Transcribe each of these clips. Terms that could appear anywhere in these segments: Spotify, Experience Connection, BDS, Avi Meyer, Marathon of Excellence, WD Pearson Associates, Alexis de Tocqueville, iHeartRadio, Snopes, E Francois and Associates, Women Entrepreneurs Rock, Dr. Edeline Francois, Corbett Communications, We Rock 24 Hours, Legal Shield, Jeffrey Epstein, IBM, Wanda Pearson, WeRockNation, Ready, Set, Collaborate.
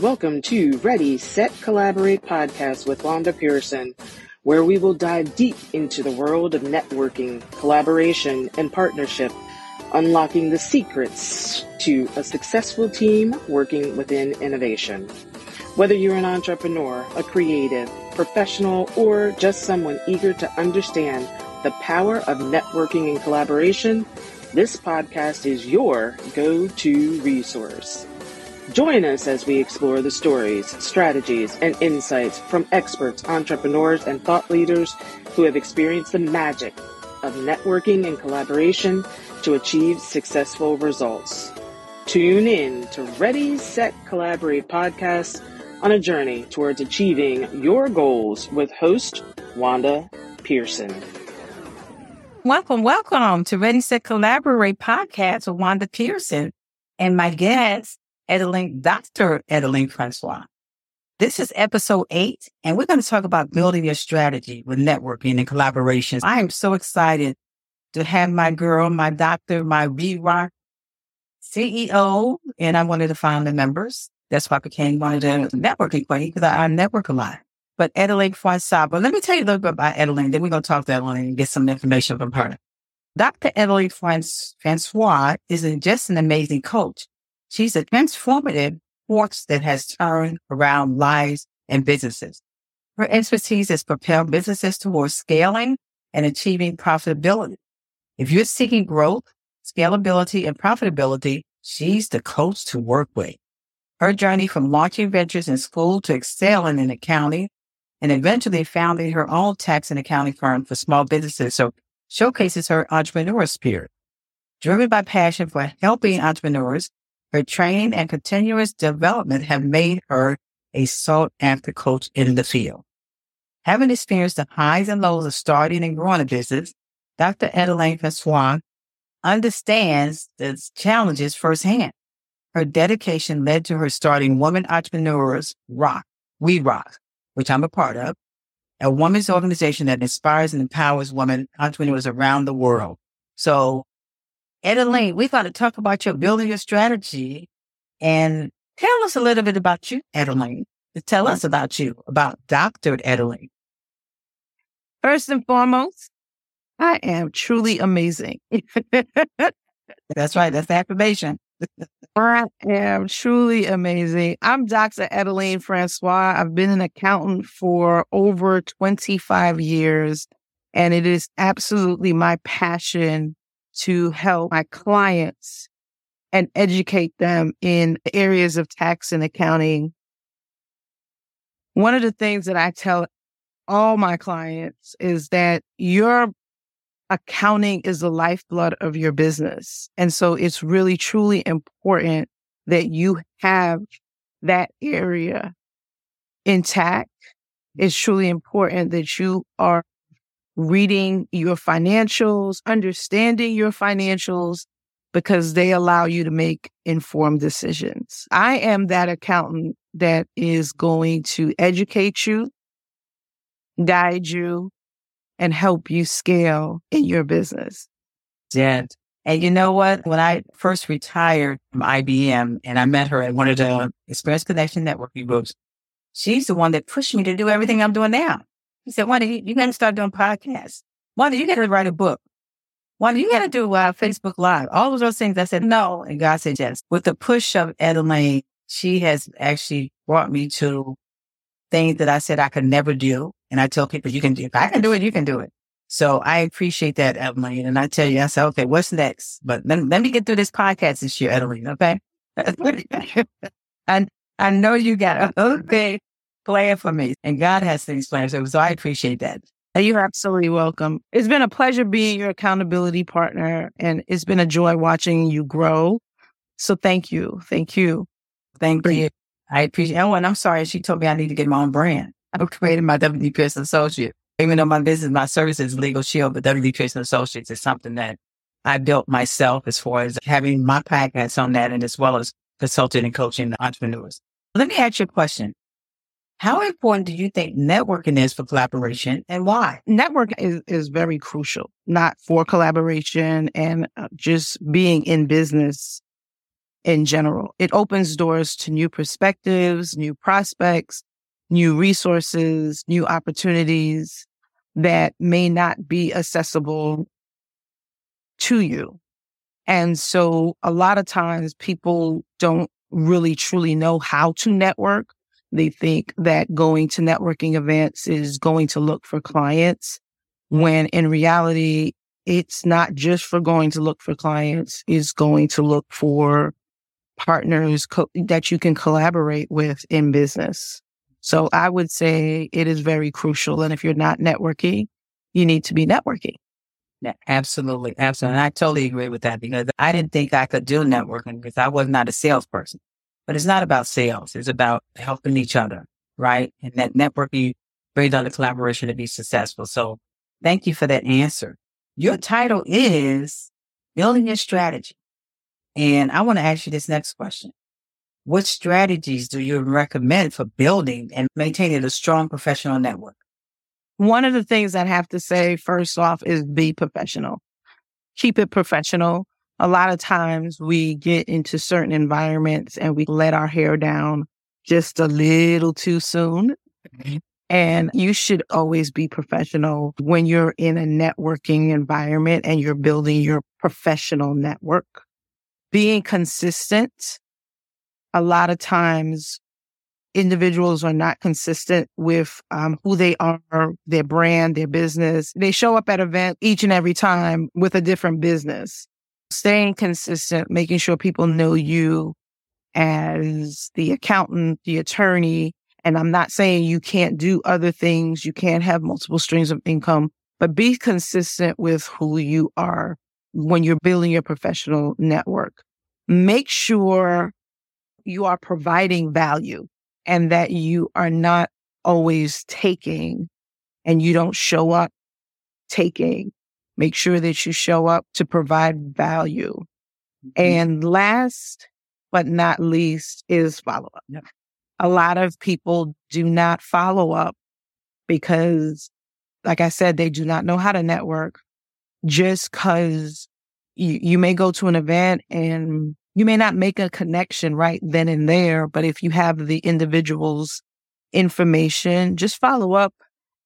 Welcome to Ready, Set, Collaborate podcast with Wanda Pearson, where we will dive deep into the world of networking, collaboration, and partnership, unlocking the secrets to a successful team working within innovation. Whether you're an entrepreneur, a creative, professional, or just someone eager to understand the power of networking and collaboration, this podcast is your go-to resource. Join us as we explore the stories, strategies, and insights from experts, entrepreneurs, and thought leaders who have experienced the magic of networking and collaboration to achieve successful results. Tune in to Ready, Set, Collaborate podcast on a journey towards achieving your goals with host Wanda Pearson. Welcome, welcome to Ready, Set, Collaborate podcast with Wanda Pearson and my guest, Dr. Edeline Francois. This is episode 8, and we're going to talk about building your strategy with networking and collaborations. I am so excited to have my girl, my doctor, my We Rock CEO, and I'm one of the founder members. That's why I became one of the networking queens, because I network a lot. But Edeline Francois, but let me tell you a little bit about Edeline, then we're going to talk to Edeline and get some information from her. Dr. Edeline Francois is just an amazing coach. She's a transformative force that has turned around lives and businesses. Her expertise has propelled businesses towards scaling and achieving profitability. If you're seeking growth, scalability, and profitability, she's the coach to work with. Her journey from launching ventures in school to excelling in accounting and eventually founding her own tax and accounting firm for small businesses showcases her entrepreneurial spirit. Driven by passion for helping entrepreneurs, her training and continuous development have made her a sought-after coach in the field. Having experienced the highs and lows of starting and growing a business, Dr. Edeline Francois understands the challenges firsthand. Her dedication led to her starting Women Entrepreneurs Rock, We Rock, which I'm a part of, a women's organization that inspires and empowers women entrepreneurs around the world. So, Edeline, we've got to talk about your building your strategy and tell us a little bit about you, Edeline. Tell us about you, about Dr. Edeline. First and foremost, I am truly amazing. That's right. That's the affirmation. I am truly amazing. I'm Dr. Edeline Francois. I've been an accountant for over 25 years, and it is absolutely my passion to help my clients and educate them in areas of tax and accounting. One of the things that I tell all my clients is that your accounting is the lifeblood of your business. And so it's really, truly important that you have that area intact. It's truly important that you are reading your financials, understanding your financials, because they allow you to make informed decisions. I am that accountant that is going to educate you, guide you, and help you scale in your business. Yeah. And you know what? When I first retired from IBM and I met her at one of the Experience Connection networking groups, she's the one that pushed me to do everything I'm doing now. He said, Wanda, you got to start doing podcasts. Wanda, you got to write a book. Wanda, you got to do Facebook Live. All of those things. I said, no. And God said, yes. With the push of Edeline, she has actually brought me to things that I said I could never do. And I tell people, you can do it. If I can do it, you can do it. So I appreciate that, Edeline. And I tell you, I said, okay, what's next? But let me get through this podcast this year, Edeline, okay? And I know you got other things planned for me. And God has things planned. So I appreciate that. You're absolutely welcome. It's been a pleasure being your accountability partner. And it's been a joy watching you grow. So thank you. Thank you. Thank you. I appreciate it. Oh, and I'm sorry. She told me I need to get my own brand. I'm creating my WD Pearson Associates. Even though my business, my service is Legal Shield, but WD Pearson Associates is something that I built myself as far as having my podcast on that and as well as consulting and coaching entrepreneurs. Let me ask you a question. How important do you think networking is for collaboration and why? Networking is very crucial, not for collaboration and just being in business. in general. It opens doors to new perspectives, new prospects, new resources, new opportunities that may not be accessible to you. And so a lot of times people don't really truly know how to network. They think that going to networking events is going to look for clients, when in reality, it's not just for going to look for clients, it's going to look for partners that you can collaborate with in business. So I would say it is very crucial. And if you're not networking, you need to be networking. Yeah, absolutely. Absolutely. And I totally agree with that, because I didn't think I could do networking because I was not a salesperson. But it's not about sales. It's about helping each other, right? And that networking brings on the collaboration to be successful. So thank you for that answer. Your title is Building Your Strategy. And I want to ask you this next question. What strategies do you recommend for building and maintaining a strong professional network? One of the things I have to say first off is be professional. Keep it professional. A lot of times we get into certain environments and we let our hair down just a little too soon. Mm-hmm. And you should always be professional when you're in a networking environment and you're building your professional network. Being consistent. A lot of times, individuals are not consistent with who they are, their brand, their business. They show up at events each and every time with a different business. Staying consistent, making sure people know you as the accountant, the attorney. And I'm not saying you can't do other things. You can't have multiple streams of income, but be consistent with who you are when you're building your professional network. Make sure you are providing value and that you are not always taking, and you don't show up taking. Make sure that you show up to provide value. Mm-hmm. And last but not least is follow-up. Yep. A lot of people do not follow up because, like I said, they do not know how to network. Just because you may go to an event and you may not make a connection right then and there, but if you have the individual's information, just follow up.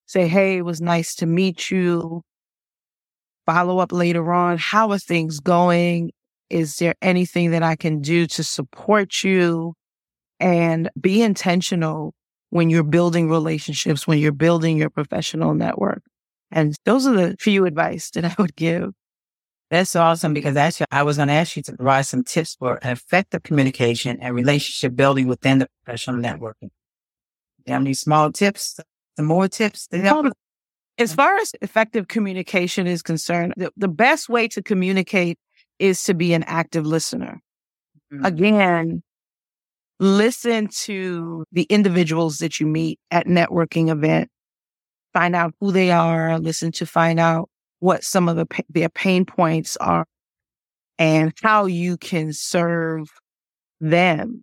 Say, hey, it was nice to meet you. Follow up later on. How are things going? Is there anything that I can do to support you? And be intentional when you're building relationships, when you're building your professional network. And those are the few advice that I would give. That's awesome, because actually I was going to ask you to provide some tips for effective communication and relationship building within the professional networking. Do you have any small tips, some more tips? As far as effective communication is concerned, the best way to communicate is to be an active listener. Mm-hmm. Again, listen to the individuals that you meet at networking event. Find out who they are, find out what some of their pain points are and how you can serve them.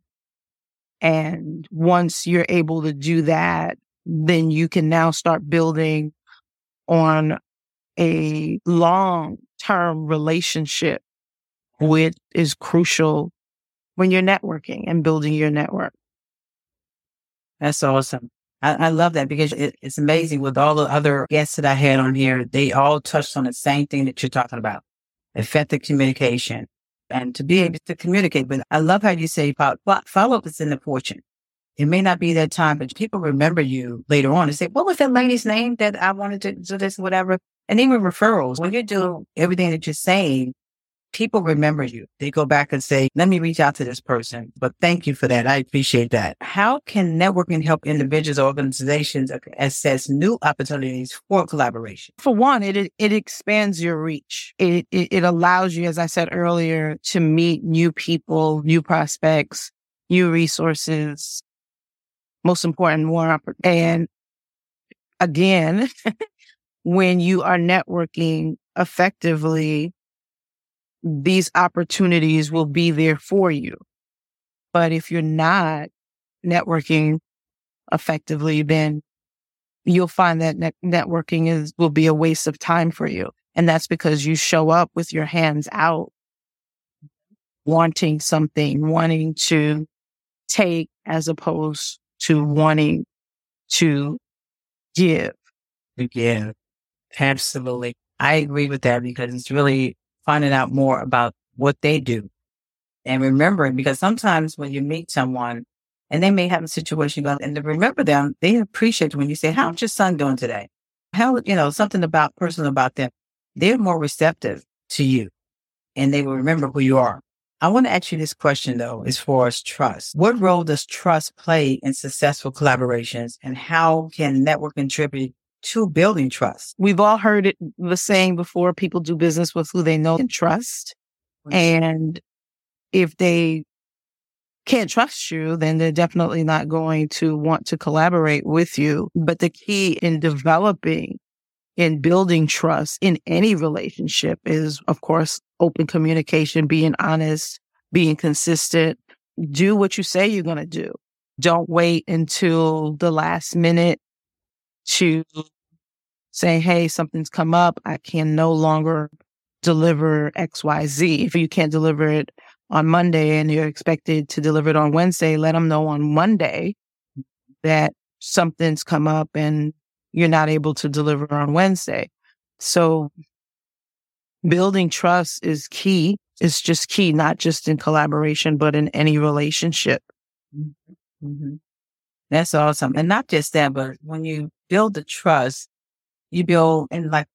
And once you're able to do that, then you can now start building on a long-term relationship, which is crucial when you're networking and building your network. That's awesome. I love that, because it's amazing with all the other guests that I had on here. They all touched on the same thing that you're talking about, effective communication and to be able to communicate. But I love how you say about follow-up is in the fortune. It may not be that time, but people remember you later on and say, what was that lady's name that I wanted to do this, whatever? And even referrals. When you do everything that you're saying, people remember you. They go back and say, let me reach out to this person. But thank you for that. I appreciate that. How can networking help individuals or organizations assess new opportunities for collaboration? For one, it expands your reach. It allows you, as I said earlier, to meet new people, new prospects, new resources. Most important, more opportunities. And again, when you are networking effectively, these opportunities will be there for you. But if you're not networking effectively, then you'll find that networking will be a waste of time for you. And that's because you show up with your hands out wanting something, wanting to take as opposed to wanting to give. Yeah, absolutely. I agree with that because it's really finding out more about what they do and remembering, because sometimes when you meet someone and they may have a situation going and to remember them, they appreciate when you say, how's your son doing today? How, you know, something about personal about them. They're more receptive to you and they will remember who you are. I want to ask you this question, though, as far as trust. What role does trust play in successful collaborations, and how can network contribute to building trust? We've all heard it was saying before, people do business with who they know and trust. And if they can't trust you, then they're definitely not going to want to collaborate with you. But the key in developing and building trust in any relationship is, of course, open communication, being honest, being consistent. Do what you say you're going to do. Don't wait until the last minute to say, hey, something's come up. I can no longer deliver X, Y, Z. If you can't deliver it on Monday and you're expected to deliver it on Wednesday, let them know on Monday that something's come up and you're not able to deliver on Wednesday. So building trust is key. It's just key, not just in collaboration, but in any relationship. Mm-hmm. That's awesome. And not just that, but when you build the trust, you build, and like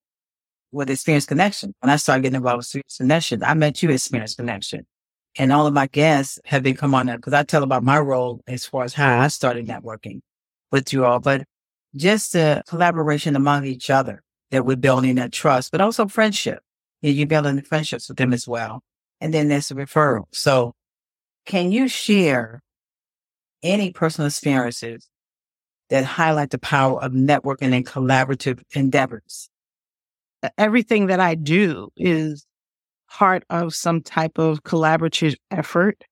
with Experience Connection, when I started getting involved with Experience Connection, I met you at Experience Connection. And all of my guests have been come on that because I tell about my role as far as how I started networking with you all. But just the collaboration among each other that we're building that trust, but also friendship. You're building the friendships with them as well. And then there's the referral. So can you share any personal experiences that highlight the power of networking and collaborative endeavors? Everything that I do is part of some type of collaborative effort.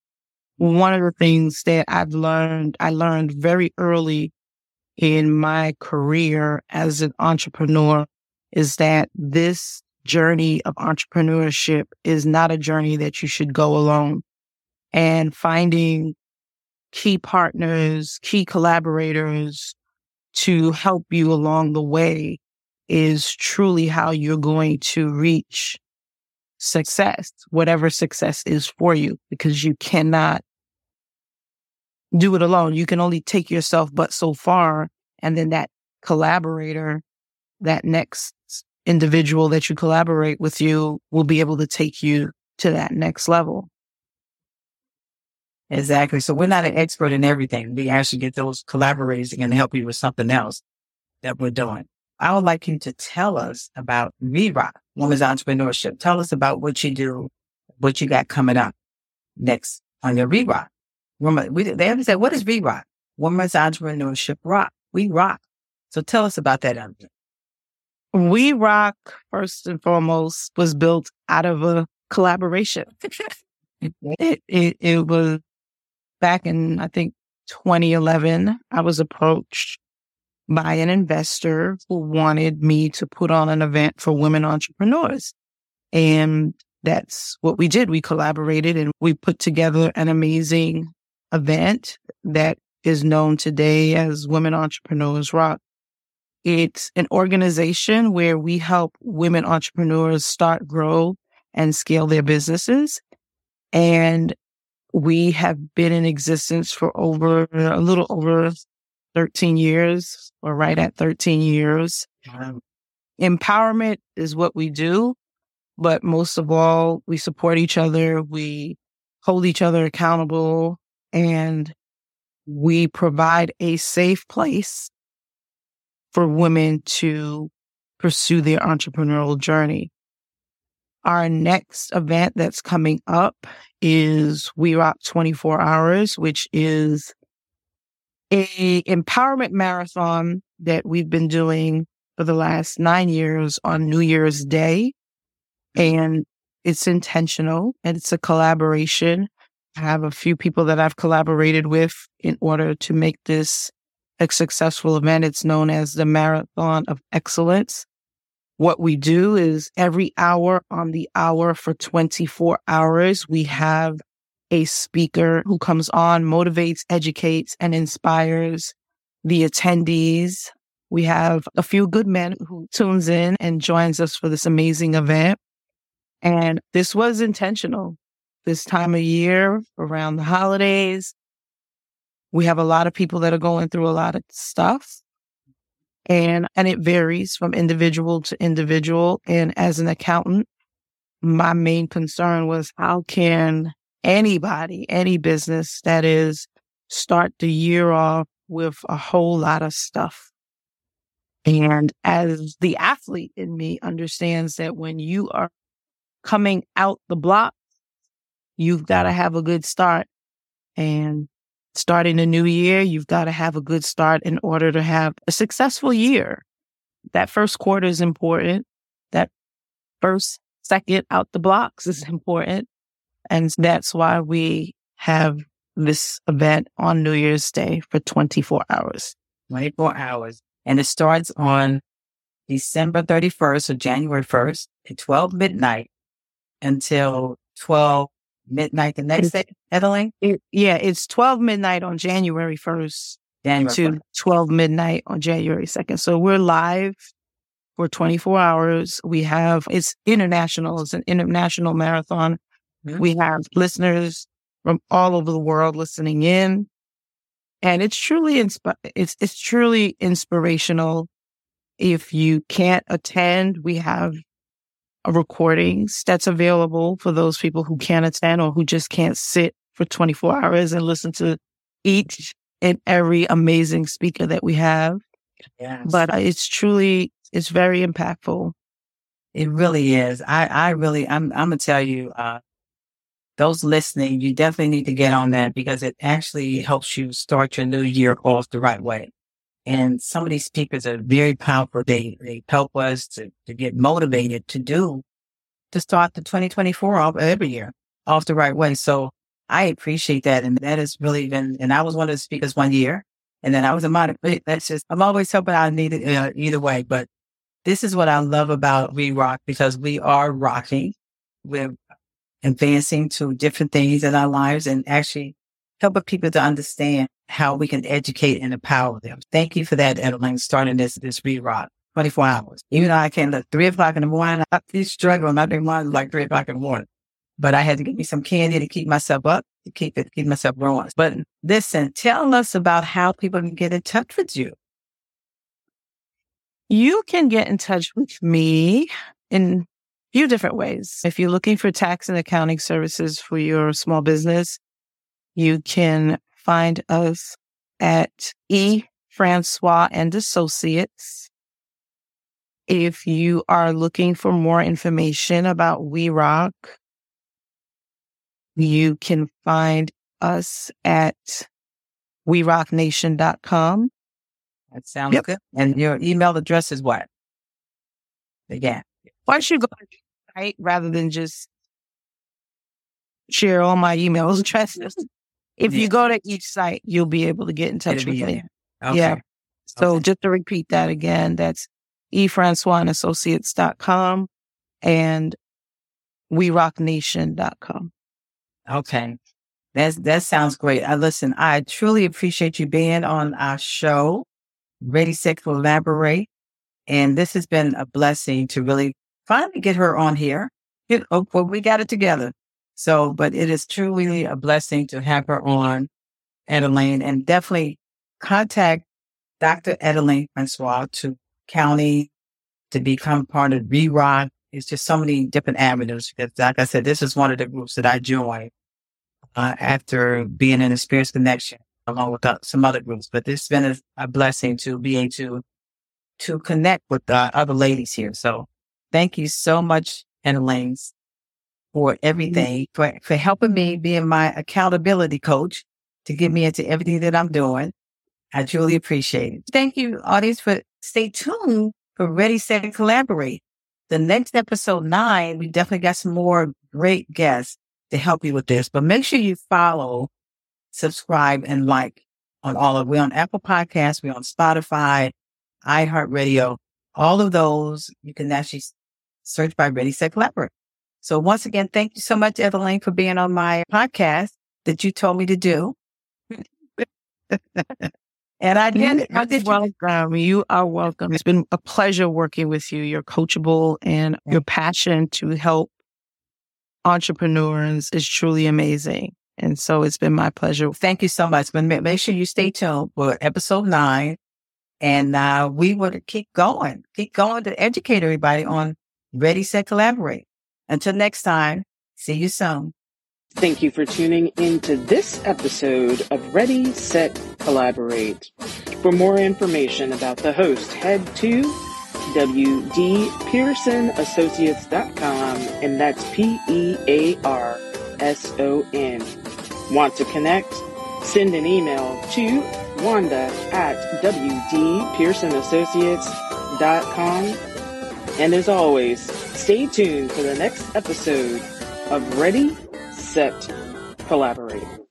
One of the things that I learned very early in my career as an entrepreneur is that this journey of entrepreneurship is not a journey that you should go alone. And finding key partners, key collaborators to help you along the way is truly how you're going to reach success, whatever success is for you, because you cannot do it alone. You can only take yourself but so far, and then that collaborator, that next individual that you collaborate with you will be able to take you to that next level. Exactly. So we're not an expert in everything. We actually get those collaborators that can help you with something else that we're doing. I would like you to tell us about We Rock, Women's Entrepreneurship. Tell us about what you do, what you got coming up next on your We Rock. They haven't said, what is We Rock? Women's Entrepreneurship Rock. We Rock. So tell us about that. We Rock, first and foremost, was built out of a collaboration. It was back in, I think, 2011, I was approached by an investor who wanted me to put on an event for women entrepreneurs. And that's what we did. We collaborated and we put together an amazing event that is known today as Women Entrepreneurs Rock. It's an organization where we help women entrepreneurs start, grow, and scale their businesses. And we have been in existence for a little over 13 years, or right at 13 years. Wow. Empowerment is what we do. But most of all, we support each other. We hold each other accountable, and we provide a safe place for women to pursue their entrepreneurial journey. Our next event that's coming up is We Rock 24 Hours, which is a empowerment marathon that we've been doing for the last 9 years on New Year's Day. And it's intentional and it's a collaboration. I have a few people that I've collaborated with in order to make this a successful event. It's known as the Marathon of Excellence. What we do is every hour on the hour for 24 hours, we have a speaker who comes on, motivates, educates, and inspires the attendees. We have a few good men who tunes in and joins us for this amazing event. And this was intentional. This time of year, around the holidays, we have a lot of people that are going through a lot of stuff. And it varies from individual to individual. And as an accountant, my main concern was how can anybody, any business that is, start the year off with a whole lot of stuff. And as the athlete in me understands that when you are coming out the block, you've got to have a good start. And starting a new year, you've got to have a good start in order to have a successful year. That first quarter is important. That first, second out the blocks is important. And that's why we have this event on New Year's Day for 24 hours. 24 hours. And it starts on December 31st or January 1st at 12 midnight until 12 midnight the next day, Edeline? It's 12 midnight on January 1st to 12 midnight on January 2nd. So we're live for 24 hours. It's international. It's an international marathon. Mm-hmm. We have listeners from all over the world listening in. And it's truly it's truly inspirational. If you can't attend, we have recordings that's available for those people who can't attend or who just can't sit for 24 hours and listen to each and every amazing speaker that we have. Yes. But it's very impactful. It really is. I'm going to tell you, those listening, you definitely need to get on that because it actually helps you start your new year off the right way. And some of these speakers are very powerful. They help us to get motivated to start the 2024 off every year off the right way. So I appreciate that. And that has really been, and I was one of the speakers one year and then I was a moderator. I'm always hoping I need it either way. But this is what I love about We Rock because we are rocking. We're advancing to different things in our lives and actually helping people to understand how we can educate and empower them. Thank you for that, Edeline, starting this ReRock 24 hours. Even though I can't look 3 o'clock in the morning, I keep struggling. I think mine is like 3 o'clock in the morning. But I had to get me some candy to keep myself up, to keep myself going. But listen, tell us about how people can get in touch with you. You can get in touch with me in a few different ways. If you're looking for tax and accounting services for your small business, you can find us at E Francois and Associates. If you are looking for more information about We Rock, you can find us at WeRockNation.com. That sounds good. And your email address is what? Again, why should you go to the site rather than just share all my email addresses? If you go to each site, you'll be able to get in touch with me. Okay. Yeah. So just to repeat that again, that's efrancoisandassociates.com and werocknation.com. Okay. That sounds great. Listen, I truly appreciate you being on our show, Ready, Set, Collaborate. And this has been a blessing to really finally get her on here. We got it together. So, but it is truly a blessing to have her on, Edeline, and definitely contact Dr. Edeline Francois to county, to become part of ReRock. It's just so many different avenues. Because like I said, this is one of the groups that I joined after being in Experience Connection along with some other groups. But this has been a blessing to be able to connect with other ladies here. So thank you so much, Edeline, for everything, for helping me, being my accountability coach to get me into everything that I'm doing. I truly appreciate it. Thank you, audience, for stay tuned for Ready, Set, Collaborate. The next episode 9, we definitely got some more great guests to help you with this. But make sure you follow, subscribe, and like on all of. We're on Apple Podcasts. We're on Spotify, iHeartRadio. All of those, you can actually search by Ready, Set, Collaborate. So once again, thank you so much, Edeline, for being on my podcast that you told me to do. And I did. Welcome. You are welcome. It's been a pleasure working with you. You're coachable, and your passion to help entrepreneurs is truly amazing. And so it's been my pleasure. Thank you so much. But make sure you stay tuned for episode 9. And we will keep going to educate everybody on Ready, Set, Collaborate. Until next time, see you soon. Thank you for tuning into this episode of Ready, Set, Collaborate. For more information about the host, head to WDPearsonAssociates.com, and that's PEARSON. Want to connect? Send an email to Wanda@WDPearsonAssociates.com. And as always, stay tuned for the next episode of Ready, Set, Collaborate.